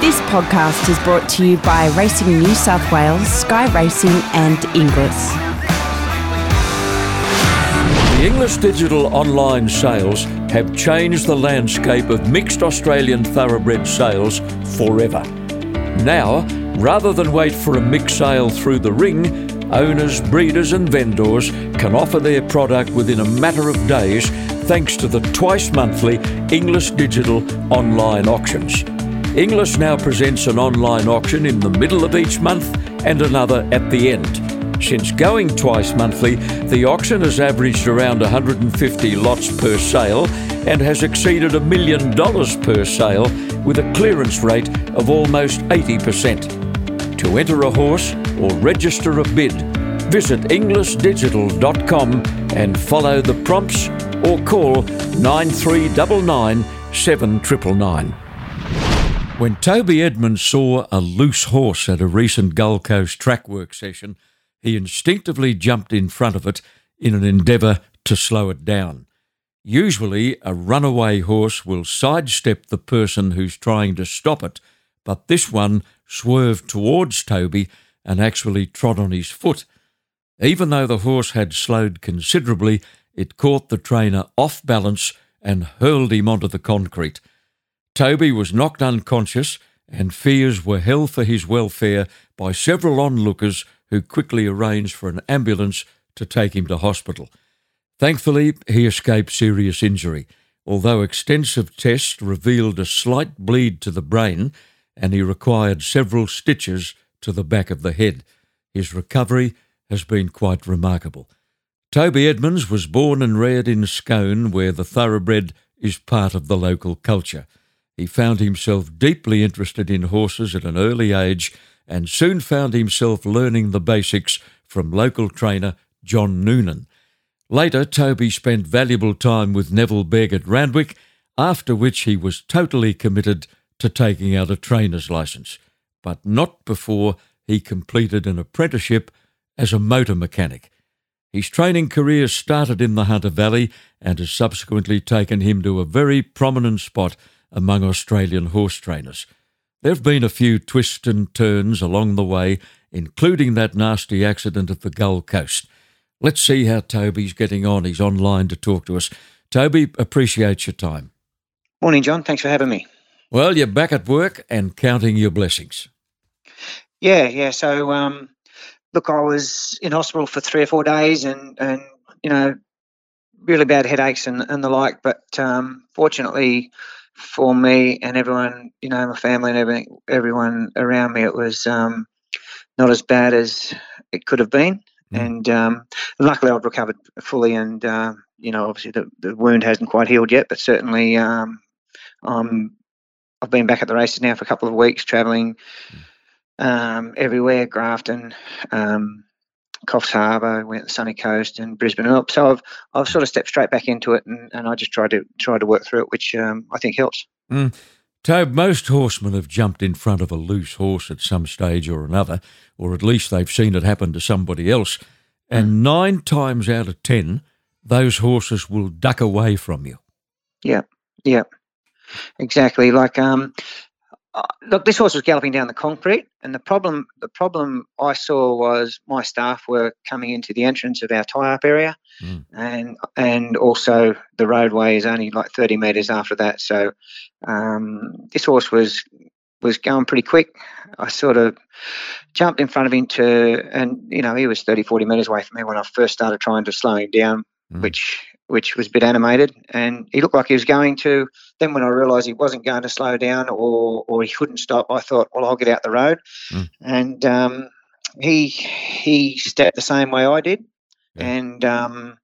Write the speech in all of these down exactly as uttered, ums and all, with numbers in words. This podcast is brought to you by Racing New South Wales, Sky Racing and Inglis. The English digital online sales have changed the landscape of mixed Australian thoroughbred sales forever. Now, rather than wait for a mixed sale through the ring, owners, breeders and vendors can offer their product within a matter of days thanks to the twice-monthly English digital online auctions. English now presents an online auction in the middle of each month and another at the end. Since going twice monthly, the auction has averaged around one hundred fifty lots per sale and has exceeded a million dollars per sale with a clearance rate of almost eighty percent. To enter a horse or register a bid, visit english digital dot com and follow the prompts or call nine three nine nine, seven nine nine nine. When Toby Edmonds saw a loose horse at a recent Gold Coast track work session, he instinctively jumped in front of it in an endeavour to slow it down. Usually, a runaway horse will sidestep the person who's trying to stop it, but this one swerved towards Toby and actually trod on his foot. Even though the horse had slowed considerably, it caught the trainer off balance and hurled him onto the concrete. Toby was knocked unconscious, and fears were held for his welfare by several onlookers who quickly arranged for an ambulance to take him to hospital. Thankfully, he escaped serious injury, although extensive tests revealed a slight bleed to the brain and he required several stitches to the back of the head. His recovery has been quite remarkable. Toby Edmonds was born and reared in Scone, where the thoroughbred is part of the local culture. He found himself deeply interested in horses at an early age and soon found himself learning the basics from local trainer John Noonan. Later, Toby spent valuable time with Neville Begg at Randwick, after which he was totally committed to taking out a trainer's licence, but not before he completed an apprenticeship as a motor mechanic. His training career started in the Hunter Valley and has subsequently taken him to a very prominent spot among Australian horse trainers. There have been a few twists and turns along the way, including that nasty accident at the Gold Coast. Let's see how Toby's getting on. He's online to talk to us. Toby, appreciate your time. Morning, John. Thanks for having me. Well, you're back at work and counting your blessings. Yeah, yeah. So, um, look, I was in hospital for three or four days and, and you know, really bad headaches and, and the like, but um, fortunately for me and everyone, you know, my family and everything, everyone around me, it was um, not as bad as it could have been. Mm. And um, luckily I've recovered fully and, uh, you know, obviously the, the wound hasn't quite healed yet, but certainly um, um, I've been back at the races now for a couple of weeks, travelling um, everywhere, Grafton, um, Coffs Harbour, went to the sunny coast and Brisbane and up. So I've I've sort of stepped straight back into it, and, and I just try to try to work through it, which um, I think helps. Mm. Tobe, most horsemen have jumped in front of a loose horse at some stage or another, or at least they've seen it happen to somebody else. And mm. nine times out of ten, those horses will duck away from you. Yeah, yeah, exactly. Like um, Uh, look, this horse was galloping down the concrete, and the problem the problem I saw was my staff were coming into the entrance of our tie-up area, mm. and and also the roadway is only like thirty metres after that. So um, this horse was was going pretty quick. I sort of jumped in front of him to, and, you know, he was thirty, forty metres away from me when I first started trying to slow him down, mm. which which was a bit animated, and he looked like he was going to. Then when I realised he wasn't going to slow down or or he couldn't stop, I thought, well, I'll get out the road. Mm. And um, he he stepped the same way I did. Yeah. And um,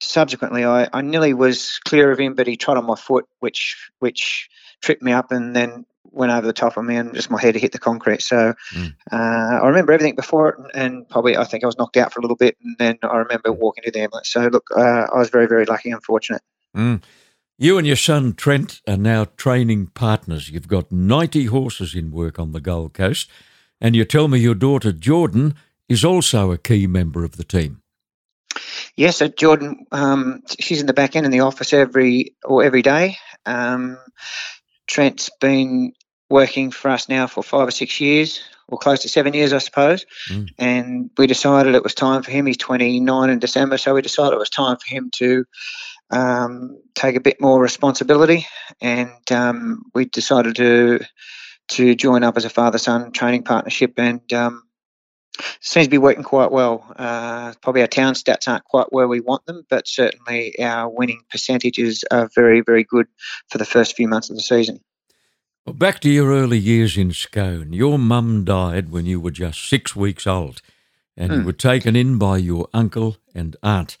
subsequently I, I nearly was clear of him, but he trod on my foot, which which tripped me up and then went over the top of me and just my head hit the concrete. So mm. uh, I remember everything before it, and, and probably I think I was knocked out for a little bit, and then I remember walking to the ambulance. So, look, uh, I was very, very lucky and fortunate. Mm. You and your son Trent are now training partners. You've got ninety horses in work on the Gold Coast, and you tell me your daughter Jordan is also a key member of the team. Yes, so Jordan, um, she's in the back end in the office every or every day. Um, Trent's been working for us now for five or six years, or close to seven years, I suppose. Mm. And we decided it was time for him. He's twenty-nine in December, so we decided it was time for him to um, take a bit more responsibility. And um, we decided to to join up as a father-son training partnership, and um, seems to be working quite well. Uh, probably our town stats aren't quite where we want them, but certainly our winning percentages are very, very good for the first few months of the season. Well, back to your early years in Scone. Your mum died when you were just six weeks old, and mm. you were taken in by your uncle and aunt.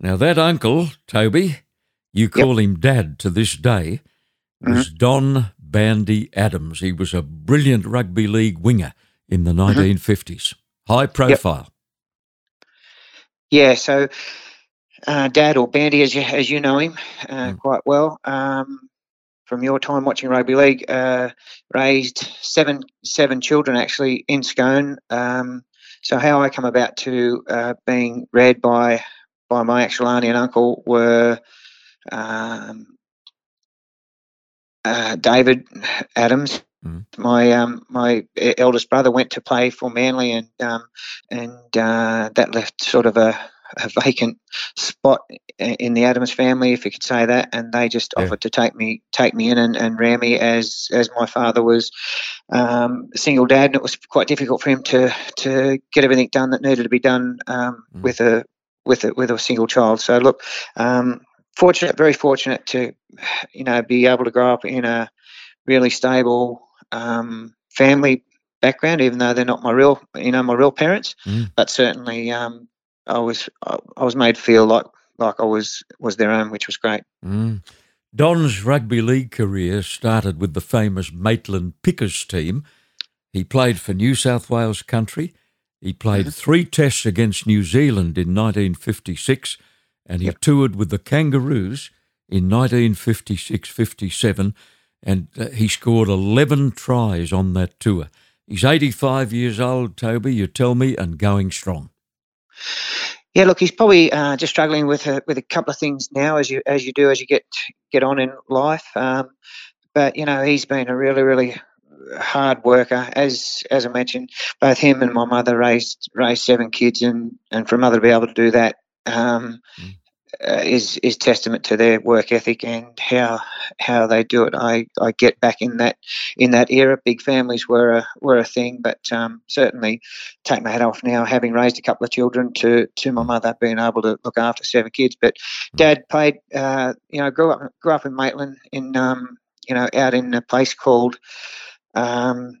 Now, that uncle, Toby, you call yep. him Dad to this day, was mm-hmm. Don Bandy Adams. He was a brilliant rugby league winger in the nineteen fifties. Mm-hmm. High profile. Yep. Yeah, so uh, Dad, or Bandy as you, as you know him uh, mm. quite well, um, from your time watching rugby league, uh, raised seven seven children actually in Scone. Um, so how I come about to uh, being read by, by my actual auntie and uncle were um, uh, David Adams. Mm. My um, my eldest brother went to play for Manly, and um, and uh, that left sort of a, a vacant spot in the Adams family, if you could say that. And they just yeah. offered to take me take me in and, and rear me, as as my father was um, a single dad, and it was quite difficult for him to to get everything done that needed to be done um, mm. with a with a with a single child. So look, um, fortunate, very fortunate to you know be able to grow up in a really stable Um, family background, even though they're not my real, you know, my real parents. Mm. But certainly, um, I was I, I was made feel like like I was was their own, which was great. Mm. Don's rugby league career started with the famous Maitland Pickers team. He played for New South Wales country. He played mm-hmm. three tests against New Zealand in nineteen fifty-six, and he yep. toured with the Kangaroos in nineteen fifty-six fifty-seven. And uh, he scored eleven tries on that tour. He's eighty-five years old, Toby, you tell me, and going strong. Yeah, look, he's probably uh, just struggling with a, with a couple of things now, as you as you do as you get get on in life. Um, but you know, he's been a really really hard worker. As as I mentioned, both him and my mother raised raised seven kids, and and for a mother to be able to do that. Um, mm. Uh, is is testament to their work ethic and how how they do it. I, I get back in that in that era. Big families were a were a thing, but um, certainly take my hat off now, having raised a couple of children, to to my mother being able to look after seven kids. But Dad played, uh, you know, grew up grew up in Maitland, in um, you know, out in a place called um,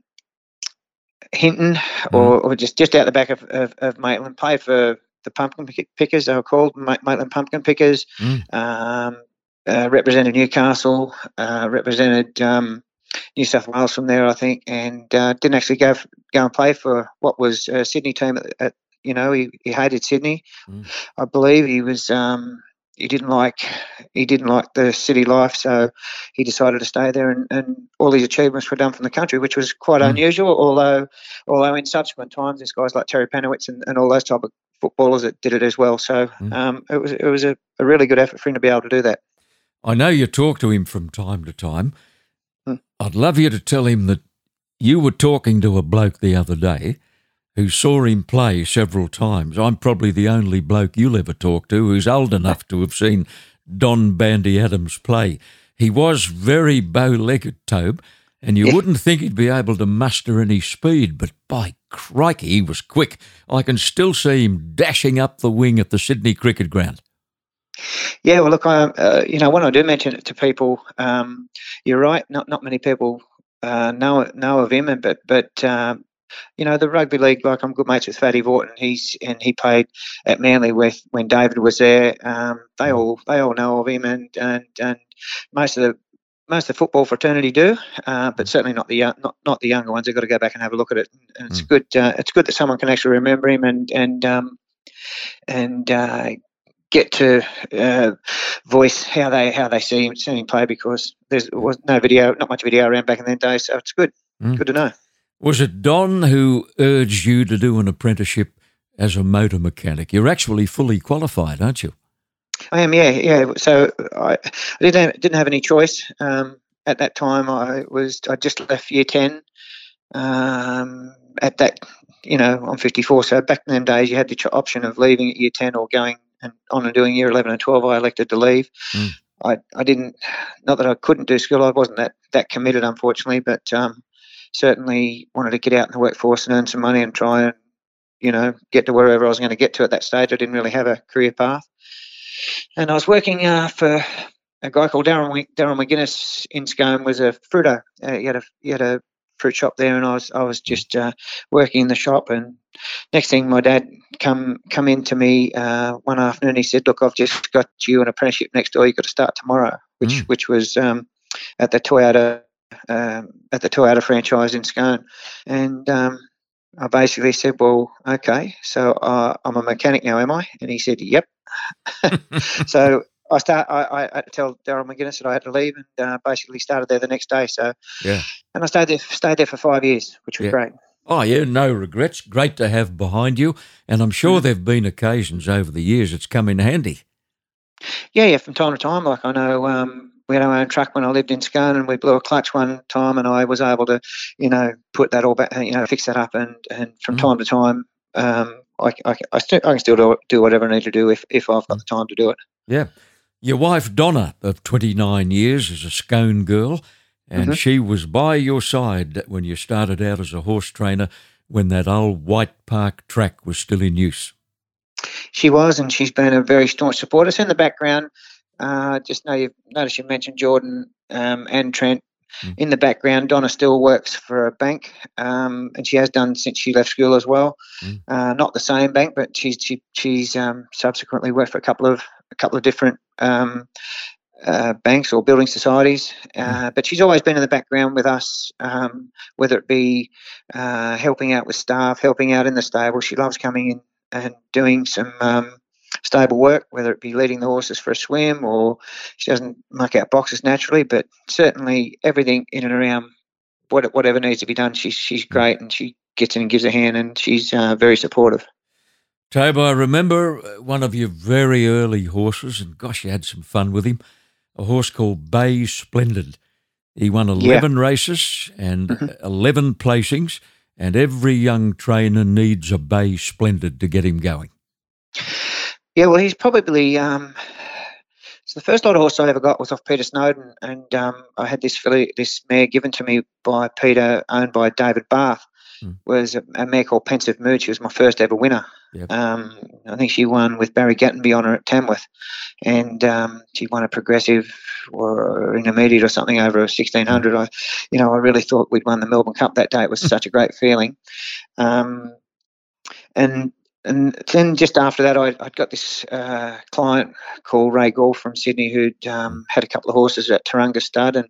Hinton, or, or just just out the back of of, of Maitland. Played for the Pumpkin Pickers, they were called, Maitland Pumpkin Pickers, mm. um, uh, represented Newcastle, uh, represented um, New South Wales from there, I think, and uh, didn't actually go for, go and play for what was a Sydney team. At, at, you know, he, he hated Sydney. Mm. I believe he was um, he didn't like he didn't like the city life, so he decided to stay there. And, and all his achievements were done from the country, which was quite mm. unusual. Although, although in subsequent times, there's guys like Terry Panowitz and, and all those type of footballers that did it as well, so um, it was it was a, a really good effort for him to be able to do that. I know you talk to him from time to time. Mm. I'd love you to tell him that you were talking to a bloke the other day who saw him play several times. I'm probably the only bloke you'll ever talk to who's old enough to have seen Don Bandy Adams play. He was very bow-legged, Tobe, and you yeah. wouldn't think he'd be able to muster any speed, but by crikey, he was quick. I can still see him dashing up the wing at the Sydney Cricket Ground. Yeah, well, look, I, uh, you know, when I do mention it to people, um, you're right, not not many people uh, know know of him, but, but um, you know, the rugby league, like I'm good mates with Fatty Vorton, he's, and he played at Manly with, when David was there. Um, they all they all know of him, and, and, and most of the Most of the football fraternity do, uh, but certainly not the young, not not the younger ones. They've got to go back and have a look at it. And it's mm. good. Uh, it's good that someone can actually remember him and and um, and uh, get to uh, voice how they how they see him, see him play, because there was no video, not much video around back in that day. So it's good. Mm. Good to know. Was it Don who urged you to do an apprenticeship as a motor mechanic? You're actually fully qualified, aren't you? I am, yeah, yeah. So I didn't have, didn't have any choice. Um, at that time. I was I just left year ten. Um, at that, you know, I'm fifty-four. So back in them days, you had the option of leaving at year ten or going and on and doing year eleven and twelve. I elected to leave. Mm. I, I didn't, not that I couldn't do school. I wasn't that, that committed, unfortunately, but um, certainly wanted to get out in the workforce and earn some money and try and, you know, get to wherever I was going to get to at that stage. I didn't really have a career path. And I was working uh, for a guy called Darren Darren McGuinness in Scone. Was a fruiter. Uh, he had a he had a fruit shop there, and I was I was just uh, working in the shop. And next thing, my dad come come in to me uh, one afternoon. He said, "Look, I've just got you an apprenticeship next door. You've got to start tomorrow," which mm. which was um, at the Toyota um, at the Toyota franchise in Scone. And um, I basically said, "Well, okay. So uh, I'm a mechanic now, am I?" And he said, "Yep." So I start. I, I had to tell Darren McGuinness that I had to leave, and uh, basically started there the next day. So yeah, and I stayed there, stayed there for five years, which was yeah. great. Oh yeah, no regrets. Great to have behind you, and I'm sure mm. there've been occasions over the years it's come in handy. Yeah, yeah, from time to time. Like I know um, we had our own truck when I lived in Scone, and we blew a clutch one time, and I was able to, you know, put that all back, you know, fix that up, and and from mm. time to time. Um, I, I, I, st- I can still do, do whatever I need to do if, if I've got the time to do it. Yeah. Your wife, Donna, of twenty-nine years, is a Scone girl, and mm-hmm. she was by your side when you started out as a horse trainer when that old White Park track was still in use. She was, and she's been a very staunch supporter. So in the background, uh, just know you've noticed you mentioned Jordan um, and Trent. Mm. In the background, Donna still works for a bank, um, and she has done since she left school as well. Mm. Uh, not the same bank, but she's she, she's um, subsequently worked for a couple of a couple of different um, uh, banks or building societies. Uh, mm. But she's always been in the background with us, um, whether it be uh, helping out with staff, helping out in the stable. She loves coming in and doing some um, stable work, whether it be leading the horses for a swim, or she doesn't muck out boxes naturally, but certainly everything in and around what, whatever needs to be done, she's she's great, and she gets in and gives a hand, and she's uh, very supportive. Toby, I remember one of your very early horses, and gosh, you had some fun with him, a horse called Bay Splendor. He won eleven yeah. races and mm-hmm. eleven placings, and every young trainer needs a Bay Splendor to get him going. Yeah, well, he's probably um, – so the first lot of horse I ever got was off Peter Snowden, and um, I had this filly, this mare given to me by Peter, owned by David Barth, mm. was a, a mare called Pensive Mood. She was my first ever winner. Yep. Um, I think she won with Barry Gattenby on her at Tamworth, and um, she won a progressive or an intermediate or something over sixteen hundred. Mm. I, you know, I really thought we'd won the Melbourne Cup that day. It was such a great feeling. Um, and – And then just after that, I, I'd got this uh, client called Ray Gall from Sydney who'd um, had a couple of horses at Taronga Stud, and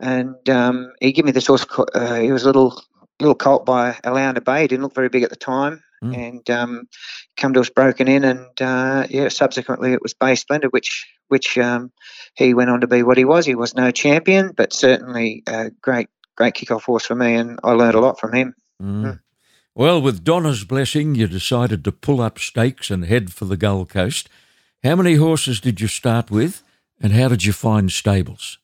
and um, he gave me this horse. Uh, he was a little little colt by Allownder Bay. He didn't look very big at the time, mm. and um, come to us broken in, and uh, yeah, subsequently it was Bay Splendor, which which um, he went on to be what he was. He was no champion, but certainly a great great kickoff horse for me, and I learned a lot from him. Mm. Mm. Well, with Donna's blessing, you decided to pull up stakes and head for the Gold Coast. How many horses did you start with, and how did you find stables?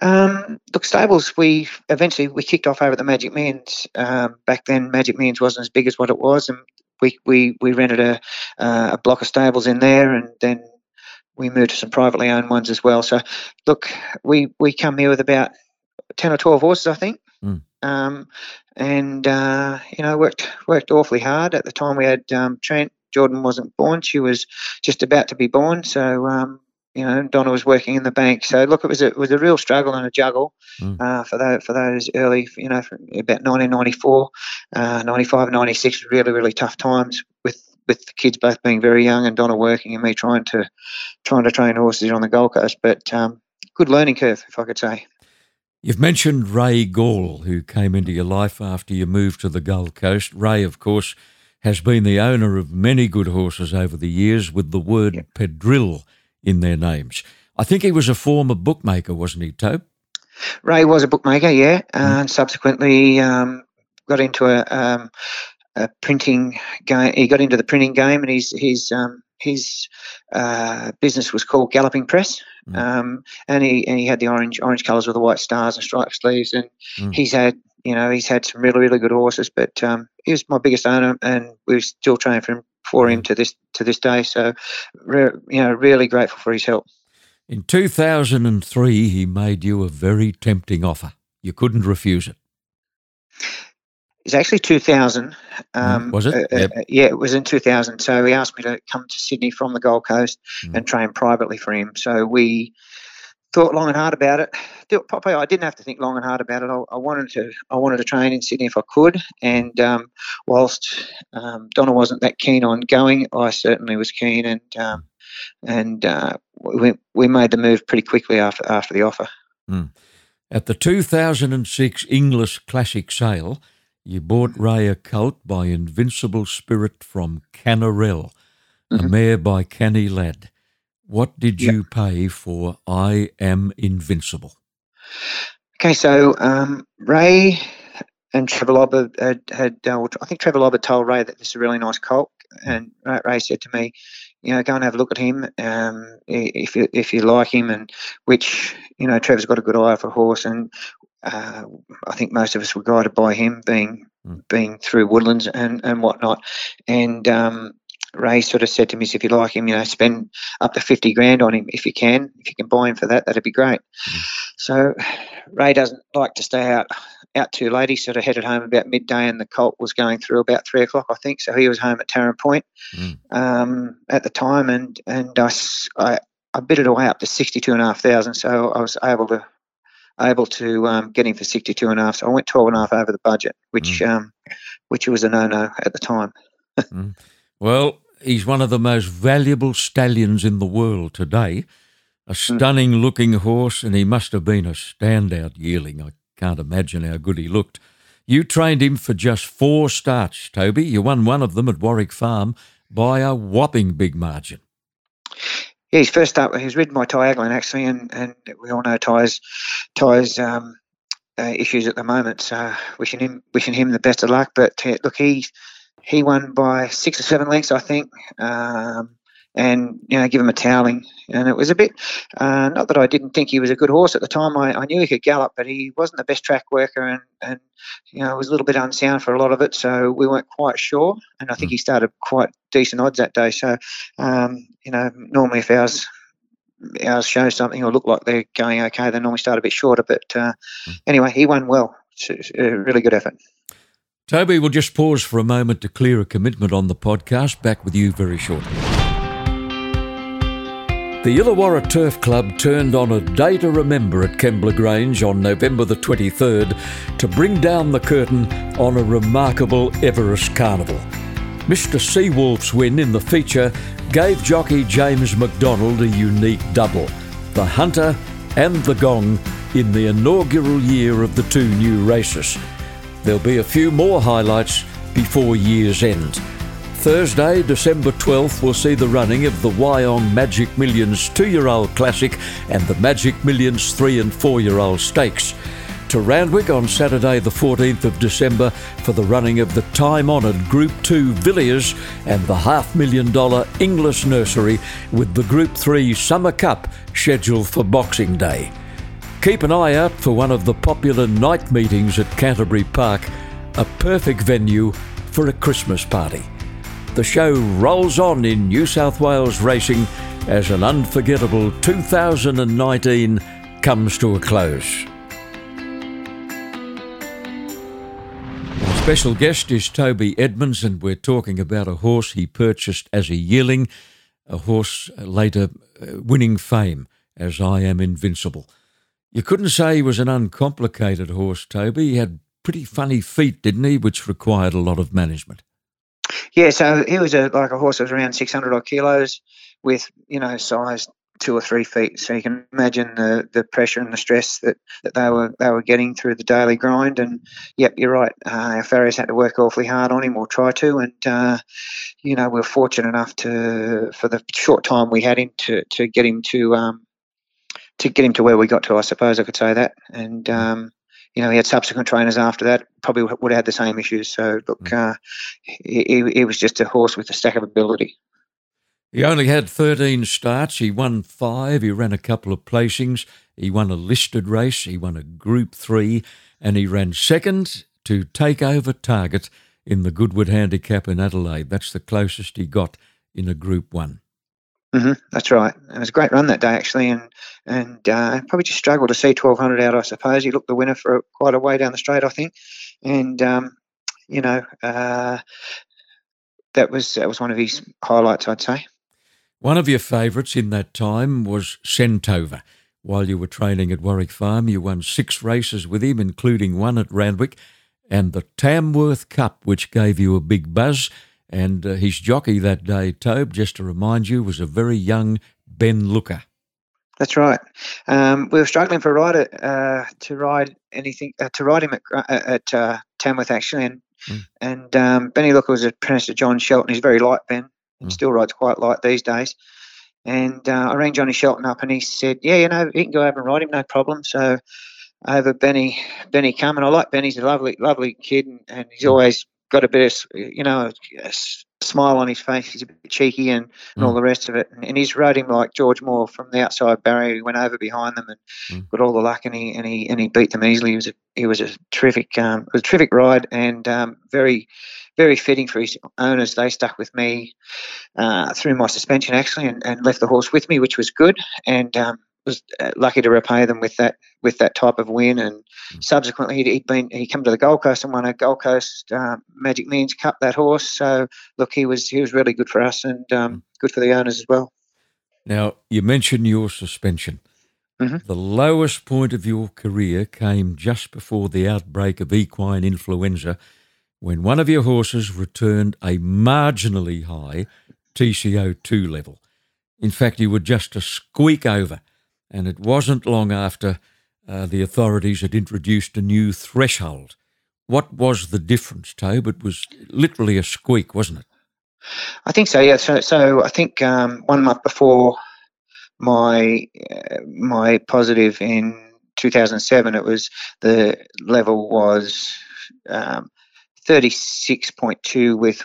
Um, look, stables, we eventually we kicked off over at the Magic Millions. Uh, back then, Magic Millions wasn't as big as what it was, and we we, we rented a, uh, a block of stables in there, and then we moved to some privately owned ones as well. So, look, we, we come here with about ten or twelve horses, I think. Mm. Um, and, uh, you know, worked, worked awfully hard. At the time we had, um, Trent. Jordan wasn't born. She was just about to be born. So, um, you know, Donna was working in the bank. So look, it was a, it was a real struggle and a juggle, mm. uh, for those, for those early, you know, from about nineteen ninety-four, uh, ninety-five, ninety-six, really, really tough times with, with the kids both being very young and Donna working and me trying to, trying to train horses on the Gold Coast. But, um, good learning curve, if I could say. You've mentioned Ray Gall, who came into your life after you moved to the Gold Coast. Ray, of course, has been the owner of many good horses over the years with the word yep. Pedrill in their names. I think he was a former bookmaker, wasn't he, Tobe? Ray was a bookmaker, yeah, mm. and subsequently um, got into a, um, a printing game. He got into the printing game, and he's he's um, his uh, business was called Galloping Press, mm. um, and he and he had the orange orange colours with the white stars and striped sleeves, and mm. he's had you know he's had some really really good horses, but um, he was my biggest owner, and we still train for him for him to this to this day. So, re- you know, really grateful for his help. In two thousand three, he made you a very tempting offer. You couldn't refuse it. It's actually two thousand. Um, was it? Uh, yep. uh, yeah, it was in two thousand. So he asked me to come to Sydney from the Gold Coast mm. and train privately for him. So we thought long and hard about it. Probably I didn't have to think long and hard about it. I, I wanted to. I wanted to train in Sydney if I could. And um, whilst um, Donna wasn't that keen on going, I certainly was keen, and um, and uh, we we made the move pretty quickly after after the offer. Mm. At the two thousand six English Classic sale, you bought Raya Colt by Invincible Spirit from Canarell, mm-hmm. a mare by Canny Ladd. What did yep. you pay for I Am Invincible? Okay, so um, Ray and Trevor Lobber had, had uh, I think Trevor Lobber told Ray that this is a really nice colt, and Ray said to me, you know, go and have a look at him um, if you, if you like him, and which, you know, Trevor's got a good eye for a horse, and uh, I think most of us were guided by him being mm. being through Woodlands and, and whatnot. And um, Ray sort of said to me, if you like him, you know, spend up to fifty grand on him if you can. If you can buy him for that, that'd be great. Mm. So Ray doesn't like to stay out out too late. He sort of headed home about midday, and the colt was going through about three o'clock, I think. So he was home at Tarrant Point mm. um, at the time, and and I, I, I bid it away up to sixty-two and a half thousand. So I was able to able to um, get him for sixty-two and a half. So I went twelve and a half over the budget, which mm. um, which was a no-no at the time. mm. Well, he's one of the most valuable stallions in the world today. A stunning-looking horse, and he must have been a standout yearling. I can't imagine how good he looked. You trained him for just four starts, Toby. You won one of them at Warwick Farm by a whopping big margin. Yeah, his first start, he was ridden by Ty Aglin, actually, and, and we all know Ty's, Ty's um, uh, issues at the moment, so wishing him wishing him the best of luck. But, uh, look, he, he won by six or seven lengths, I think, um, and, you know, give him a toweling. And it was a bit, uh, not that I didn't think he was a good horse at the time. I, I knew he could gallop, but he wasn't the best track worker, and, and, you know, was a little bit unsound for a lot of it. So we weren't quite sure. And I think mm. he started quite decent odds that day. So, um, you know, normally if ours, ours show something or look like they're going okay, they normally start a bit shorter. But uh, mm. anyway, he won well. It's a really good effort. Toby, we'll just pause for a moment to clear a commitment on the podcast. Back with you very shortly. The Illawarra Turf Club turned on a day to remember at Kembla Grange on November the twenty-third to bring down the curtain on a remarkable Everest carnival. Mister Seawolf's win in the feature gave jockey James McDonald a unique double, the Hunter and the Gong, in the inaugural year of the two new races. There'll be a few more highlights before year's end. Thursday, December twelfth, will see the running of the Wyong Magic Millions two-year-old classic and the Magic Millions three- and four-year-old stakes. To Randwick on Saturday the fourteenth of December for the running of the time-honoured Group two Villiers and the half-million dollar English Nursery, with the Group three Summer Cup scheduled for Boxing Day. Keep an eye out for one of the popular night meetings at Canterbury Park, a perfect venue for a Christmas party. The show rolls on in New South Wales racing as an unforgettable two thousand nineteen comes to a close. Our special guest is Toby Edmonds, and we're talking about a horse he purchased as a yearling, a horse later winning fame as I Am Invincible. You couldn't say he was an uncomplicated horse, Toby. He had pretty funny feet, didn't he, which required a lot of management. Yeah, so he was a, like a horse that was around six hundred odd kilos with, you know, size two or three feet. So you can imagine the, the pressure and the stress that, that they were they were getting through the daily grind. And, yep, you're right. Uh, our farriers had to work awfully hard on him, or try to. And, uh, you know, we were fortunate enough to, for the short time we had him, to, to get him to um, to get him to where we got to, I suppose I could say that. And, um you know, he had subsequent trainers after that, probably would have had the same issues. So, look, uh, he, he was just a horse with a stack of ability. He only had thirteen starts. He won five. He ran a couple of placings. He won a listed race. He won a Group three, and he ran second to Take Over Target in the Goodwood Handicap in Adelaide. That's the closest he got in a Group one. Mm-hmm, that's right. It was a great run that day, actually, and and uh, probably just struggled to see twelve hundred out, I suppose. He looked the winner for quite a way down the straight, I think. And, um, you know, uh, that was that was one of his highlights, I'd say. One of your favourites in that time was Centover. While you were training at Warwick Farm, you won six races with him, including one at Randwick, and the Tamworth Cup, which gave you a big buzz. And uh, his jockey that day, Tobe, just to remind you, was a very young Ben Looker. That's right. Um, we were struggling for a rider uh, to ride anything uh, to ride him at, uh, at uh, Tamworth, actually, and mm. and um, Benny Looker was an apprentice to John Shelton. He's very light, Ben, and mm. still rides quite light these days. And uh, I rang Johnny Shelton up, and he said, "Yeah, you know, you can go over and ride him, no problem." So over Benny, Benny come, and I like Benny. He's a lovely, lovely kid, and, and he's always got a bit of, you know, a smile on his face. He's a bit cheeky and, and mm. all the rest of it. And, and he's rode him like George Moore from the outside barrier. He went over behind them and mm. got all the luck, and he and he and he beat them easily. He was a he was a terrific um, it was a terrific ride, and um, very very fitting for his owners. They stuck with me uh, through my suspension, actually, and, and left the horse with me, which was good. And um, was lucky to repay them with that with that type of win, and mm. subsequently he'd, he'd been he come to the Gold Coast and won a Gold Coast uh, Magic Millions Cup, that horse. So look, he was he was really good for us, and um, mm. good for the owners as well. Now you mentioned your suspension. Mm-hmm. The lowest point of your career came just before the outbreak of equine influenza, when one of your horses returned a marginally high T C O two level. In fact, you were just a squeak over. And it wasn't long after uh, the authorities had introduced a new threshold. What was the difference, Tobe? It was literally a squeak, wasn't it? I think so, yeah. So, so I think um, one month before my uh, my positive in two thousand seven, it was the level was um, thirty-six point two with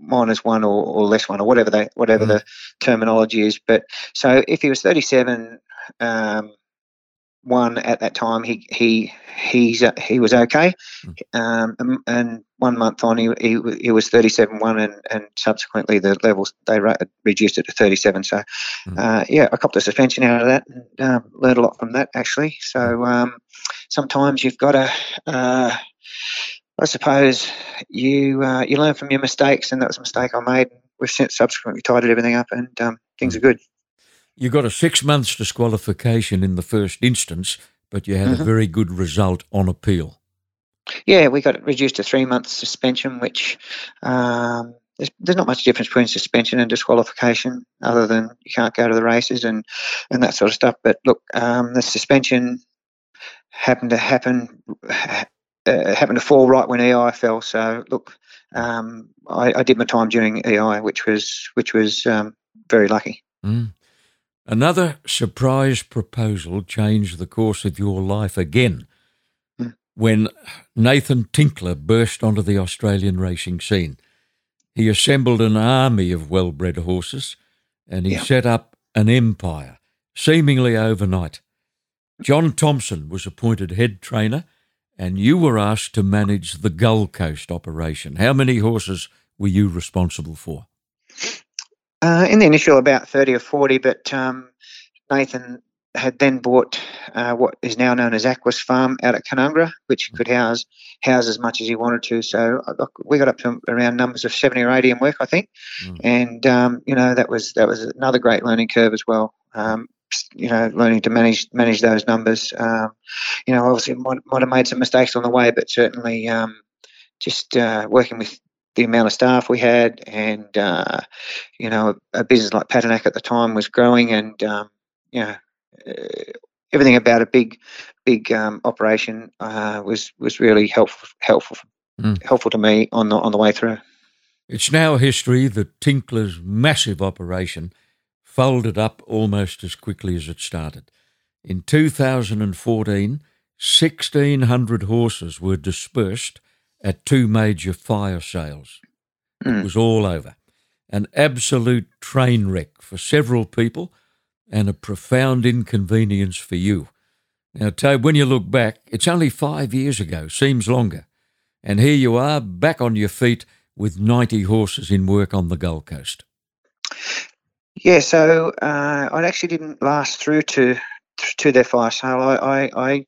minus one or, or less one or whatever they whatever mm. the terminology is. But so if he was thirty-seven um one at that time, he he he's uh, he was okay. mm. um and, and one month on he he, he was thirty-seven one, and and subsequently the levels they re- reduced it to thirty-seven. So mm. uh yeah I copped a suspension out of that, and um, learned a lot from that, actually. So um sometimes you've got to uh I suppose you uh, you learn from your mistakes, and that was a mistake I made. We've since subsequently tidied everything up, and um, things are good. You got a six months disqualification in the first instance, but you had mm-hmm. a very good result on appeal. Yeah, we got it reduced to three months suspension, which um, there's, there's not much difference between suspension and disqualification, other than you can't go to the races and, and that sort of stuff. But look, um, the suspension happened to happen. Uh, happened to fall right when E I fell. So look, um, I, I did my time during E I, which was which was um, very lucky. Mm. Another surprise proposal changed the course of your life again mm. when Nathan Tinkler burst onto the Australian racing scene. He assembled an army of well-bred horses, and he yeah. set up an empire, seemingly overnight. John Thompson was appointed head trainer, and you were asked to manage the Gold Coast operation. How many horses were you responsible for? Uh, in the initial, about thirty or forty, but um, Nathan had then bought uh, what is now known as Aquas Farm out at Kanungra, which could house house as much as he wanted to. So look, we got up to around numbers of seventy or eighty in work, I think. Mm. And, um, you know, that was that was another great learning curve as well. Um you know, learning to manage manage those numbers. Um, you know, obviously might, might have made some mistakes on the way, but certainly um, just uh, working with the amount of staff we had, and, uh, you know, a, a business like Paternack at the time was growing, and, um, you know, uh, everything about a big, big um, operation uh, was was really helpful helpful mm. helpful to me on the, on the way through. It's now history that Tinkler's massive operation folded up almost as quickly as it started. In two thousand fourteen, sixteen hundred horses were dispersed at two major fire sales. Mm. It was all over. an absolute train wreck for several people and a profound inconvenience for you. Now, Tobe, when you look back, it's only five years ago, seems longer, and here you are back on your feet with ninety horses in work on the Gold Coast. Yeah, so uh, I actually didn't last through to to their fire sale. I I I,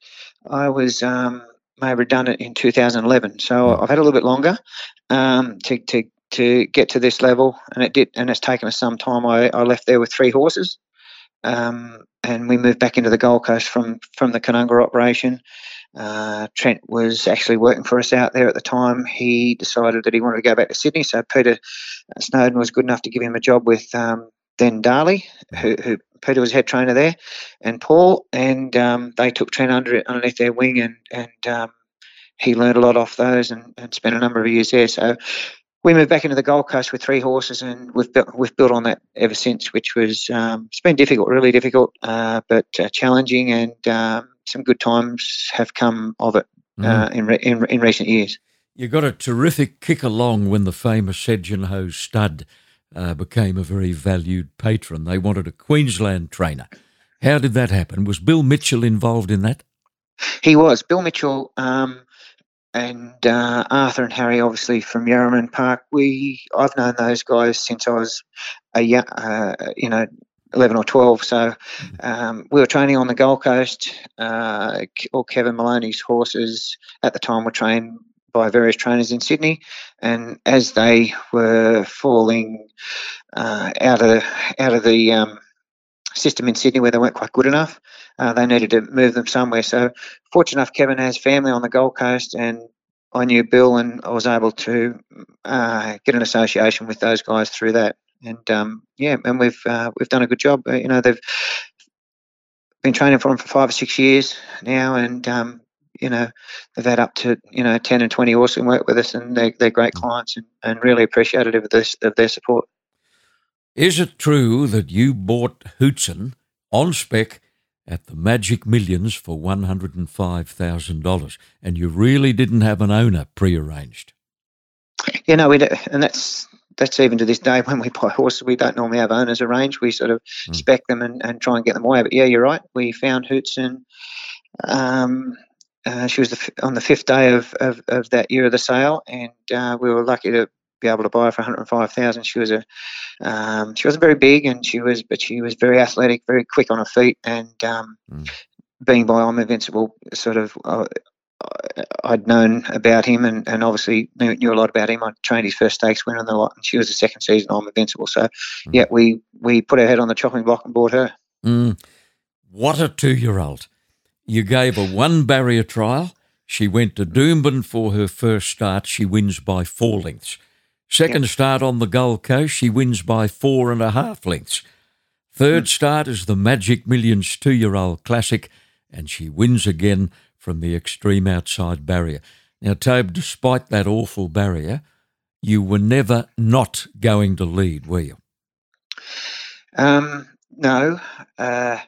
I was um, made redundant in two thousand eleven, so I've had a little bit longer um, to to to get to this level, and it did, and it's taken us some time. I, I left there with three horses. Um, and we moved back into the Gold Coast from, from the Kanungra operation. Uh, Trent was actually working for us out there at the time. He decided that he wanted to go back to Sydney, so Peter Snowden was good enough to give him a job with um, then Darley, who, who Peter was head trainer there, and Paul, and um, they took Trent under underneath their wing, and, and um, he learned a lot off those and, and spent a number of years there. So we moved back into the Gold Coast with three horses, and we've built, we've built on that ever since, which was um, it's been difficult, really difficult, uh, but uh, challenging, and um, some good times have come of it mm. uh, in, re- in in recent years. You got a terrific kick along when the famous Sedgenho stud uh, became a very valued patron. They wanted a Queensland trainer. How did that happen? Was Bill Mitchell involved in that? He was. Bill Mitchell. Um, And uh, Arthur and Harry, obviously, from Yarraman Park. We I've known those guys since I was, a uh, you know, eleven or twelve. So um, we were training on the Gold Coast. Uh, all Kevin Maloney's horses at the time were trained by various trainers in Sydney. And as they were falling uh, out of out of the um, system in Sydney where they weren't quite good enough, Uh, they needed to move them somewhere. So fortunate enough, Kevin has family on the Gold Coast, and I knew Bill, and I was able to uh, get an association with those guys through that. And um, yeah, and we've uh, we've done a good job. You know, they've been training for them for five or six years now, and um, you know, they've had up to you know ten and twenty horses work with us, and they're they're great clients, and, and really appreciative of this of their support. Is it true that you bought Houtzen on spec at the Magic Millions for one hundred five thousand dollars, and you really didn't have an owner pre-arranged? Yeah, no, we do, and that's that's even to this day when we buy horses, we don't normally have owners arranged. We sort of mm. spec them and, and try and get them away. But yeah, you're right. We found Houtzen. Um, uh, she was the, on the fifth day of, of, of that year of the sale, and uh, we were lucky to be able to buy her for one hundred five thousand dollars. She was a, um, she wasn't very big, and she was, but she was very athletic, very quick on her feet, and um, mm. being by I Am Invincible, sort of, uh, I'd known about him, and, and obviously knew, knew a lot about him. I trained his first stakes winner on the lot, and she was the second season I Am Invincible. So, mm. yeah, we we put our head on the chopping block and bought her. Mm. What a two-year-old! You gave a one-barrier trial. She went to Doomben for her first start. She wins by four lengths. Second yep. start on the Gold Coast, she wins by four and a half lengths. Third mm. start is the Magic Millions two-year-old classic, and she wins again from the extreme outside barrier. Now, Tobe, despite that awful barrier, you were never not going to lead, were you? Um, no. Uh,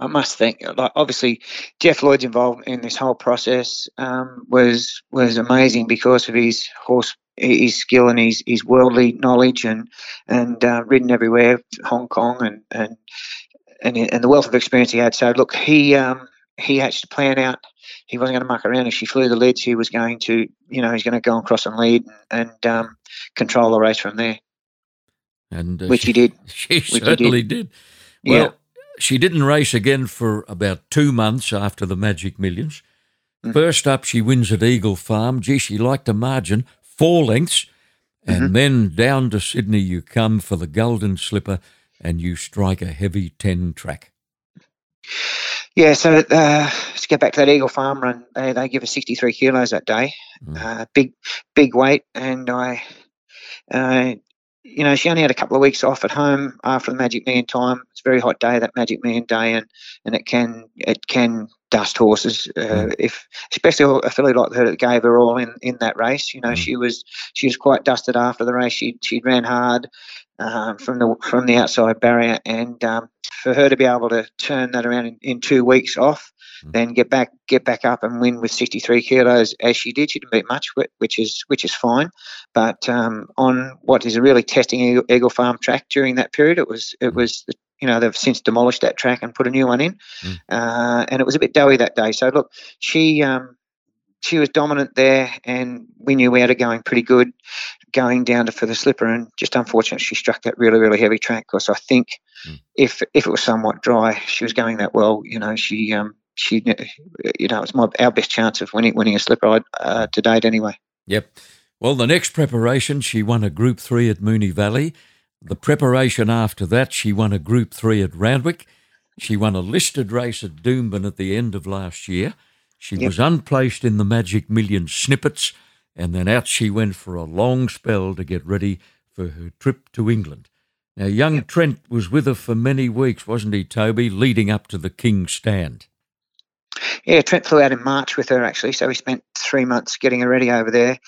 I must think, like, obviously, Jeff Lloyd's involvement in this whole process um, was was amazing because of his horse his skill and his, his worldly knowledge and and uh, ridden everywhere, Hong Kong and, and and and the wealth of experience he had. So look, he um, he had to plan out. He wasn't going to muck around. If she flew the lead, she was going to you know he's going to go and cross and lead and, and um, control the race from there. And uh, which she, he did. She which certainly he did. did. Well, yeah. She didn't race again for about two months after the Magic Millions. Mm. First up, she wins at Eagle Farm. Gee, she liked a margin. Four lengths, and mm-hmm. then down to Sydney you come for the Golden Slipper, and you strike a heavy ten track. Yeah, so uh, let's get back to that Eagle Farm run. They, they give us sixty-three kilos that day, mm. uh, big, big weight, and I, uh, you know, she only had a couple of weeks off at home after the Magic Million time. It's a very hot day, that Magic Million day, and and it can it can. dust horses, uh, mm. if especially a filly like her that gave her all in, in that race. You know, mm. she was she was quite dusted after the race. She she ran hard um, from the from the outside barrier, and um, for her to be able to turn that around in, in two weeks off mm. then get back get back up and win with sixty-three kilos as she did. She didn't beat much, which is which is fine. But um, on what is a really testing Eagle Farm track during that period, it was it was the you know, they've since demolished that track and put a new one in. Mm. Uh, and it was a bit doughy that day. So, look, she um, she was dominant there, and we knew we had her going pretty good going down to for the slipper. And just unfortunately, she struck that really, really heavy track, because I think mm. if if it was somewhat dry, she was going that well. You know, she, um, she you know, it was my, our best chance of winning, winning a slipper uh, to date anyway. Yep. Well, the next preparation, she won a Group three at Moonee Valley. The preparation after that, she won a Group three at Randwick. She won a listed race at Doomben at the end of last year. She yep. was unplaced in the Magic Millions snippets, and then out she went for a long spell to get ready for her trip to England. Now, young yep. Trent was with her for many weeks, wasn't he, Toby, leading up to the Kingstand? Yeah, Trent flew out in March with her, actually, so we spent three months getting her ready over there.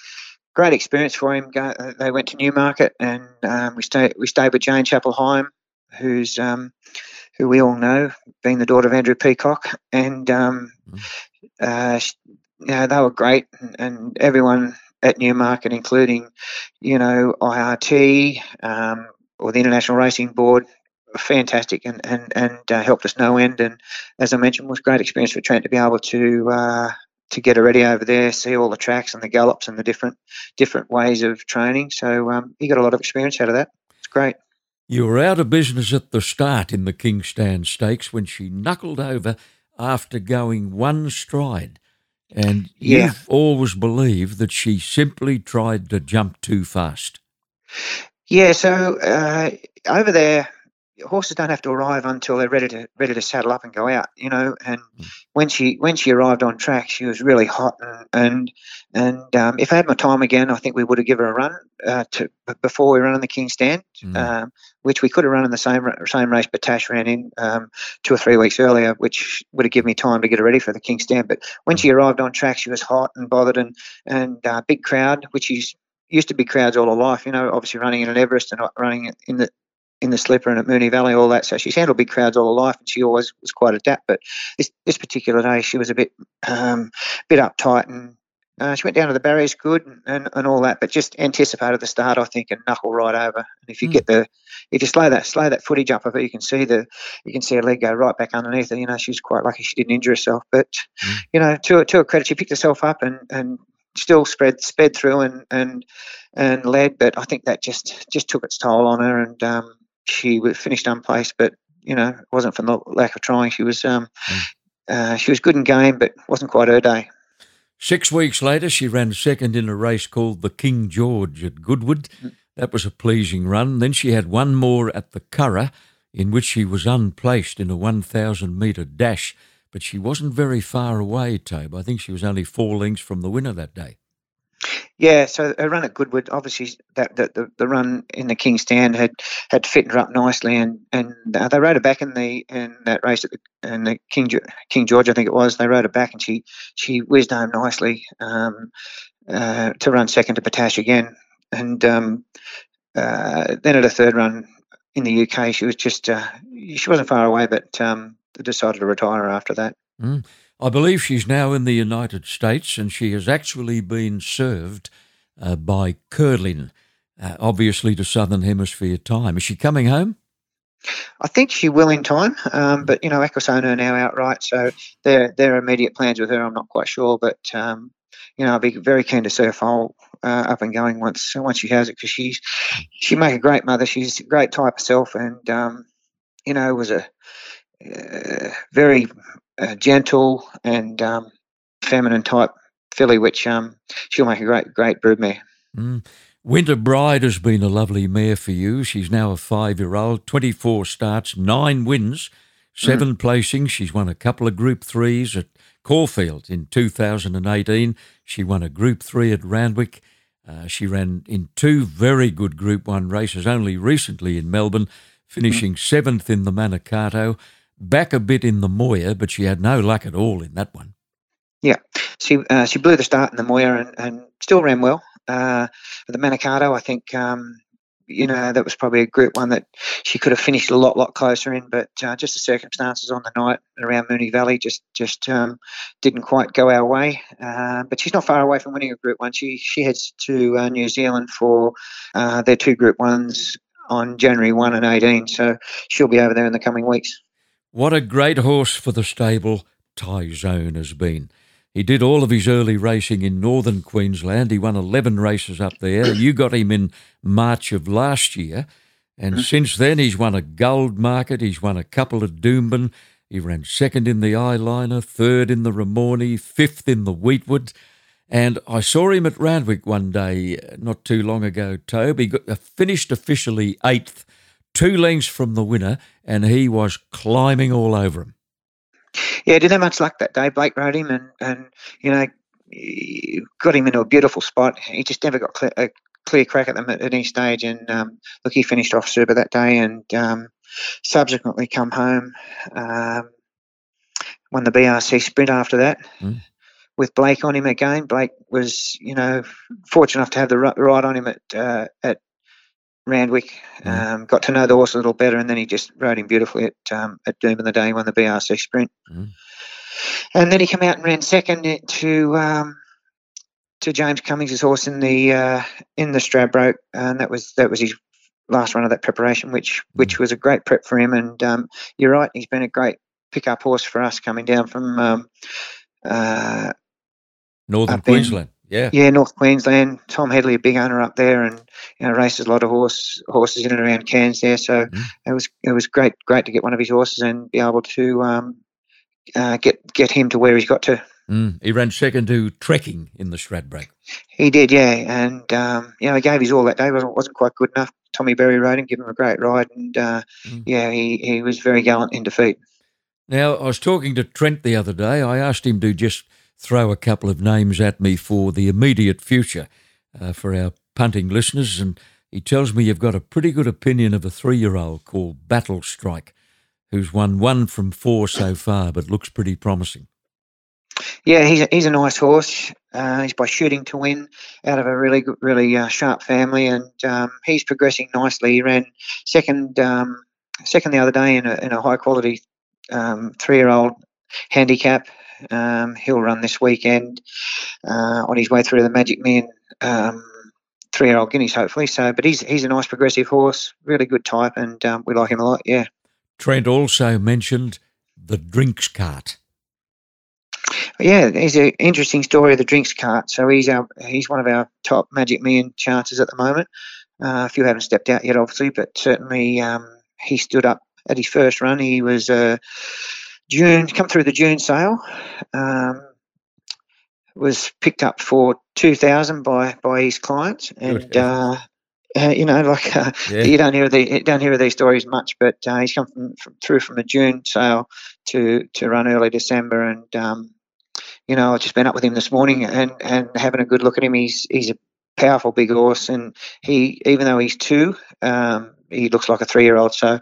Great experience for him. Go, uh, they went to Newmarket, and um, we stayed we stayed with Jane Chapelheim, who's um, who we all know, being the daughter of Andrew Peacock, and um, uh, you know, they were great, and, and everyone at Newmarket, including you know I R T um, or the International Racing Board, fantastic, and and and uh, helped us no end. And as I mentioned, it was a great experience for Trent to be able to. Uh, to get her ready over there, see all the tracks and the gallops and the different different ways of training. So um, he got a lot of experience out of that. It's great. You were out of business at the start in the Kingstand Stakes when she knuckled over after going one stride. And yeah. you've always believed that she simply tried to jump too fast. Yeah, so uh, over there, horses don't have to arrive until they're ready to ready to saddle up and go out, you know. And when she when she arrived on track, she was really hot. And and, and um, if I had my time again, I think we would have given her a run uh, to before we ran on the Kingstand, mm. um, which we could have run in the same same race. But Tash ran in um, two or three weeks earlier, which would have given me time to get her ready for the Kingstand. But when she arrived on track, she was hot and bothered, and and uh, big crowd, which she's used to big crowds all her life, you know. Obviously running in an Everest and running in the in the slipper and at Moonee Valley, all that. So she's handled big crowds all her life, and she always was quite adept. But this, this particular day, she was a bit um, bit uptight, and uh, she went down to the barriers good and, and, and all that, but just anticipated the start, I think, and knuckle right over. And if you mm. get the, if you slow that slow that footage up of her, you can see the, you can see her leg go right back underneath her. You know, she's quite lucky she didn't injure herself. But mm. you know, to her, to her credit, she picked herself up and and. Still spread sped through and and and led, but I think that just just took its toll on her, and um, she finished unplaced. But you know, it wasn't for lack of trying. She was um, mm. uh, she was good in game, but wasn't quite her day. Six weeks later, she ran second in a race called the King George at Goodwood. Mm. That was a pleasing run. Then she had one more at the Curragh, in which she was unplaced in a one thousand metre dash. But she wasn't very far away, Tobe. I think she was only four lengths from the winner that day. Yeah, so her run at Goodwood, obviously that, that the, the run in the Kingstand had, had fitted her up nicely, and and uh, they rode her back in the in that race at the and the King King George, I think it was. They rode her back, and she she whizzed home nicely um, uh, to run second to Potash again, and um, uh, then at a third run in the U K, she was just uh, she wasn't far away, but. Um, decided to retire after that. Mm. I believe she's now in the United States, and she has actually been served uh, by Curlin, uh, obviously to Southern Hemisphere time. Is she coming home? I think she will in time, um, but, you know, Ecclestone are now outright, so their their immediate plans with her, I'm not quite sure, but, um, you know, I'll be very keen to see her foal uh, up and going once once she has it, because she's she make a great mother. She's a great type herself, and, um, you know, was a... Uh, very uh, gentle and um, feminine type filly, which um, she'll make a great, great broodmare. Mm. Winter Bride has been a lovely mare for you. She's now a five-year-old, twenty-four starts, nine wins, seven mm. placings. She's won a couple of Group threes at Caulfield in two thousand eighteen. She won a Group three at Randwick. Uh, she ran in two very good Group one races only recently in Melbourne, finishing mm. seventh in the Manicato. Back a bit in the Moyer, but she had no luck at all in that one. Yeah, she uh, she blew the start in the Moyer and, and still ran well. Uh, the Manicato, I think, um, you know, that was probably a group one that she could have finished a lot, lot closer in, but uh, just the circumstances on the night around Moonee Valley just just um, didn't quite go our way. Uh, but she's not far away from winning a group one. She she heads to uh, New Zealand for uh, their two group ones on January first and eighteenth, so she'll be over there in the coming weeks. What a great horse for the stable Tie Zone has been. He did all of his early racing in northern Queensland. He won eleven races up there. You got him in March of last year. And since then, he's won a Gold Market. He's won a couple at Doomben. He ran second in the Eyeliner, third in the Ramorny, fifth in the Wheatwood. And I saw him at Randwick one day not too long ago, Toby. He got, uh, finished officially eighth, two lengths from the winner, and he was climbing all over him. Yeah, didn't have much luck that day. Blake rode him and, and you know, got him into a beautiful spot. He just never got clear, a clear crack at them at any stage. And, um, look, he finished off super that day and um, subsequently come home, um, won the B R C sprint after that mm. with Blake on him again. Blake was, you know, fortunate enough to have the ride on him at uh, at Randwick, um, got to know the horse a little better, and then he just rode him beautifully at um, at Doomben the day he won the B R C sprint. Mm. And then he came out and ran second to um, to James Cummings' horse in the uh, in the Stradbroke, and that was that was his last run of that preparation, which which was a great prep for him. And um, you're right, he's been a great pick-up horse for us coming down from um, uh, northern Queensland. In, Yeah, yeah, North Queensland. Tom Headley, a big owner up there, and you know, races a lot of horse horses in and around Cairns there. So mm. it was it was great, great to get one of his horses and be able to um, uh, get get him to where he's got to. Mm. He ran second to Trekking in the Stradbroke. He did, yeah, and um, you know, he gave his all that day. wasn't wasn't quite good enough. Tommy Berry rode him, gave him a great ride, and uh, mm. yeah, he he was very gallant in defeat. Now, I was talking to Trent the other day. I asked him to just throw a couple of names at me for the immediate future uh, for our punting listeners, and he tells me you've got a pretty good opinion of a three-year-old called Battle Strike, who's won one from four so far but looks pretty promising. Yeah, he's a, he's a nice horse. Uh, he's by Shooting to Win out of a really really uh, sharp family, and um, he's progressing nicely. He ran second um, second the other day in a, in a high-quality um, three-year-old handicap. Um, he'll run this weekend uh, on his way through to the Magic Million um, three-year-old guineas, hopefully. So, but he's he's a nice progressive horse, really good type, and um, we like him a lot. Yeah. Trent also mentioned the Drinks Cart. Yeah, he's an interesting story of the Drinks Cart. So he's our he's one of our top Magic Million chances at the moment. Uh, if you haven't stepped out yet, obviously, but certainly um, he stood up at his first run. He was. Uh, June, come through the June sale, um, was picked up for two thousand dollars by, by his clients. And, okay. uh, uh, you know, like uh, yeah. you don't hear the, don't hear these stories much, but uh, he's come from, from, through from the June sale to, to run early December. And, um, you know, I've just been up with him this morning and, and having a good look at him. He's he's a powerful big horse, and he, even though he's two, um, he looks like a three-year-old. So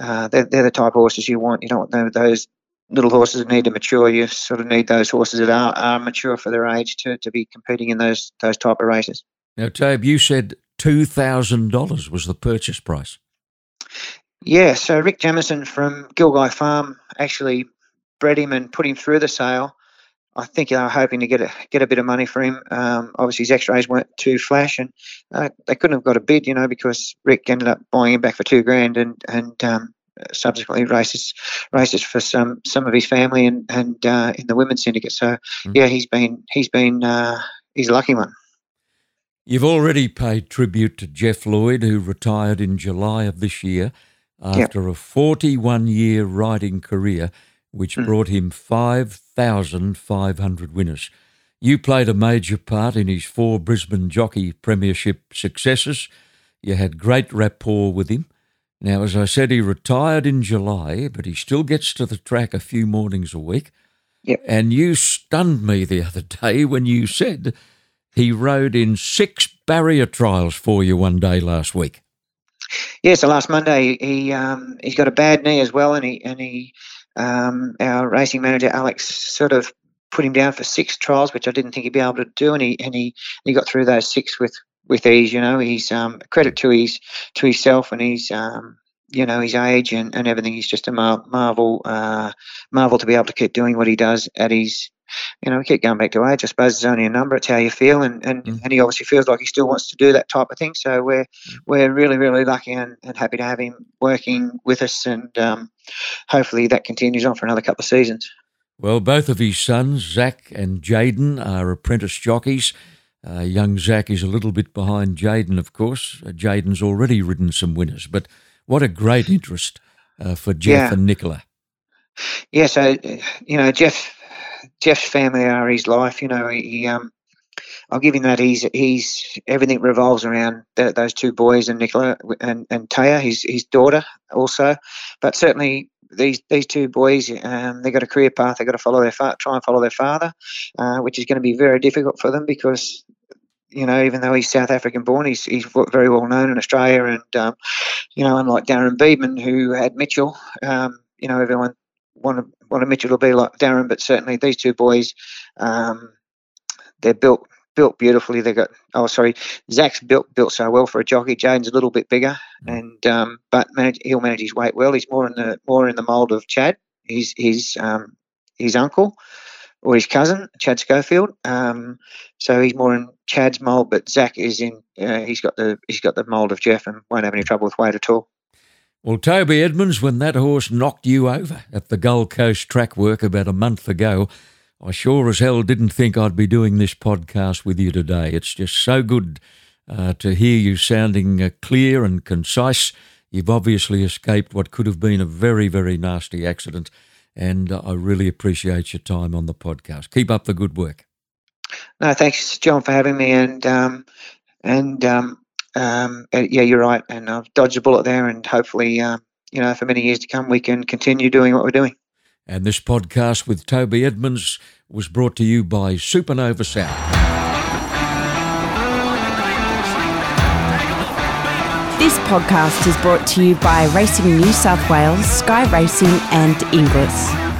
uh, they're, they're the type of horses you want. You don't want those little horses that need to mature. You sort of need those horses that are, are mature for their age to, to be competing in those those type of races. Now, Tobe, you said two thousand dollars was the purchase price. Yeah, so Rick Jamison from Gilguy Farm actually bred him and put him through the sale. I think they were hoping to get a get a bit of money for him. Um, obviously, his X-rays weren't too flash, and uh, they couldn't have got a bid, you know, because Rick ended up buying him back for two grand, and and um, subsequently races races for some some of his family and and uh, in the women's syndicate. So mm. yeah, he's been he's been uh, he's a lucky one. You've already paid tribute to Jeff Lloyd, who retired in July of this year after yep. a forty-one year riding career, which brought him five thousand five hundred winners. You played a major part in his four Brisbane Jockey Premiership successes. You had great rapport with him. Now, as I said, he retired in July, but he still gets to the track a few mornings a week. Yep. And you stunned me the other day when you said he rode in six barrier trials for you one day last week. Yeah, so last Monday he um, he's got a bad knee as well, and he and he. Um, our racing manager Alex sort of put him down for six trials, which I didn't think he'd be able to do, and he and he, he got through those six with with ease. You know, he's um, a credit to his to himself and his um, you know, his age and, and everything. He's just a mar marvel uh, marvel to be able to keep doing what he does at his. You know, we keep going back to age. I suppose it's only a number. It's how you feel, and and, mm. and he obviously feels like he still wants to do that type of thing. So we're we're really really lucky and, and happy to have him working with us, and um, hopefully that continues on for another couple of seasons. Well, both of his sons, Zach and Jaden, are apprentice jockeys. Uh, young Zach is a little bit behind Jaden, of course. Uh, Jaden's already ridden some winners, but what a great interest uh, for Jeff yeah. and Nicola. Yeah, so you know, Jeff. Jeff's family are his life, you know. He, he um, I'll give him that. He's he's everything revolves around the, those two boys and Nicola and and Taya, his his daughter, also. But certainly these these two boys, um, they got a career path. They got to follow their fa try and follow their father, uh, which is going to be very difficult for them because, you know, even though he's South African born, he's he's very well known in Australia. And um, you know, unlike Darren Beedman, who had Mitchell, um, you know, everyone. One of Mitchell will be like Darren, but certainly these two boys, um, they're built built beautifully. They got oh sorry, Zach's built built so well for a jockey. Jaden's a little bit bigger, and um, but manage, he'll manage his weight well. He's more in the more in the mould of Chad, his his um, his uncle or his cousin, Chad Schofield. Um, so he's more in Chad's mould, but Zach is in uh, he's got the he's got the mould of Jeff and won't have any trouble with weight at all. Well, Toby Edmonds, when that horse knocked you over at the Gold Coast track work about a month ago, I sure as hell didn't think I'd be doing this podcast with you today. It's just so good uh, to hear you sounding uh, clear and concise. You've obviously escaped what could have been a very, very nasty accident, and uh, I really appreciate your time on the podcast. Keep up the good work. No, thanks, John, for having me, and um, and um. Um, yeah, you're right, and I've dodged a bullet there, and hopefully, uh, you know, for many years to come, we can continue doing what we're doing. And this podcast with Toby Edmonds was brought to you by Supernova Sound. This podcast is brought to you by Racing New South Wales, Sky Racing and Inglis.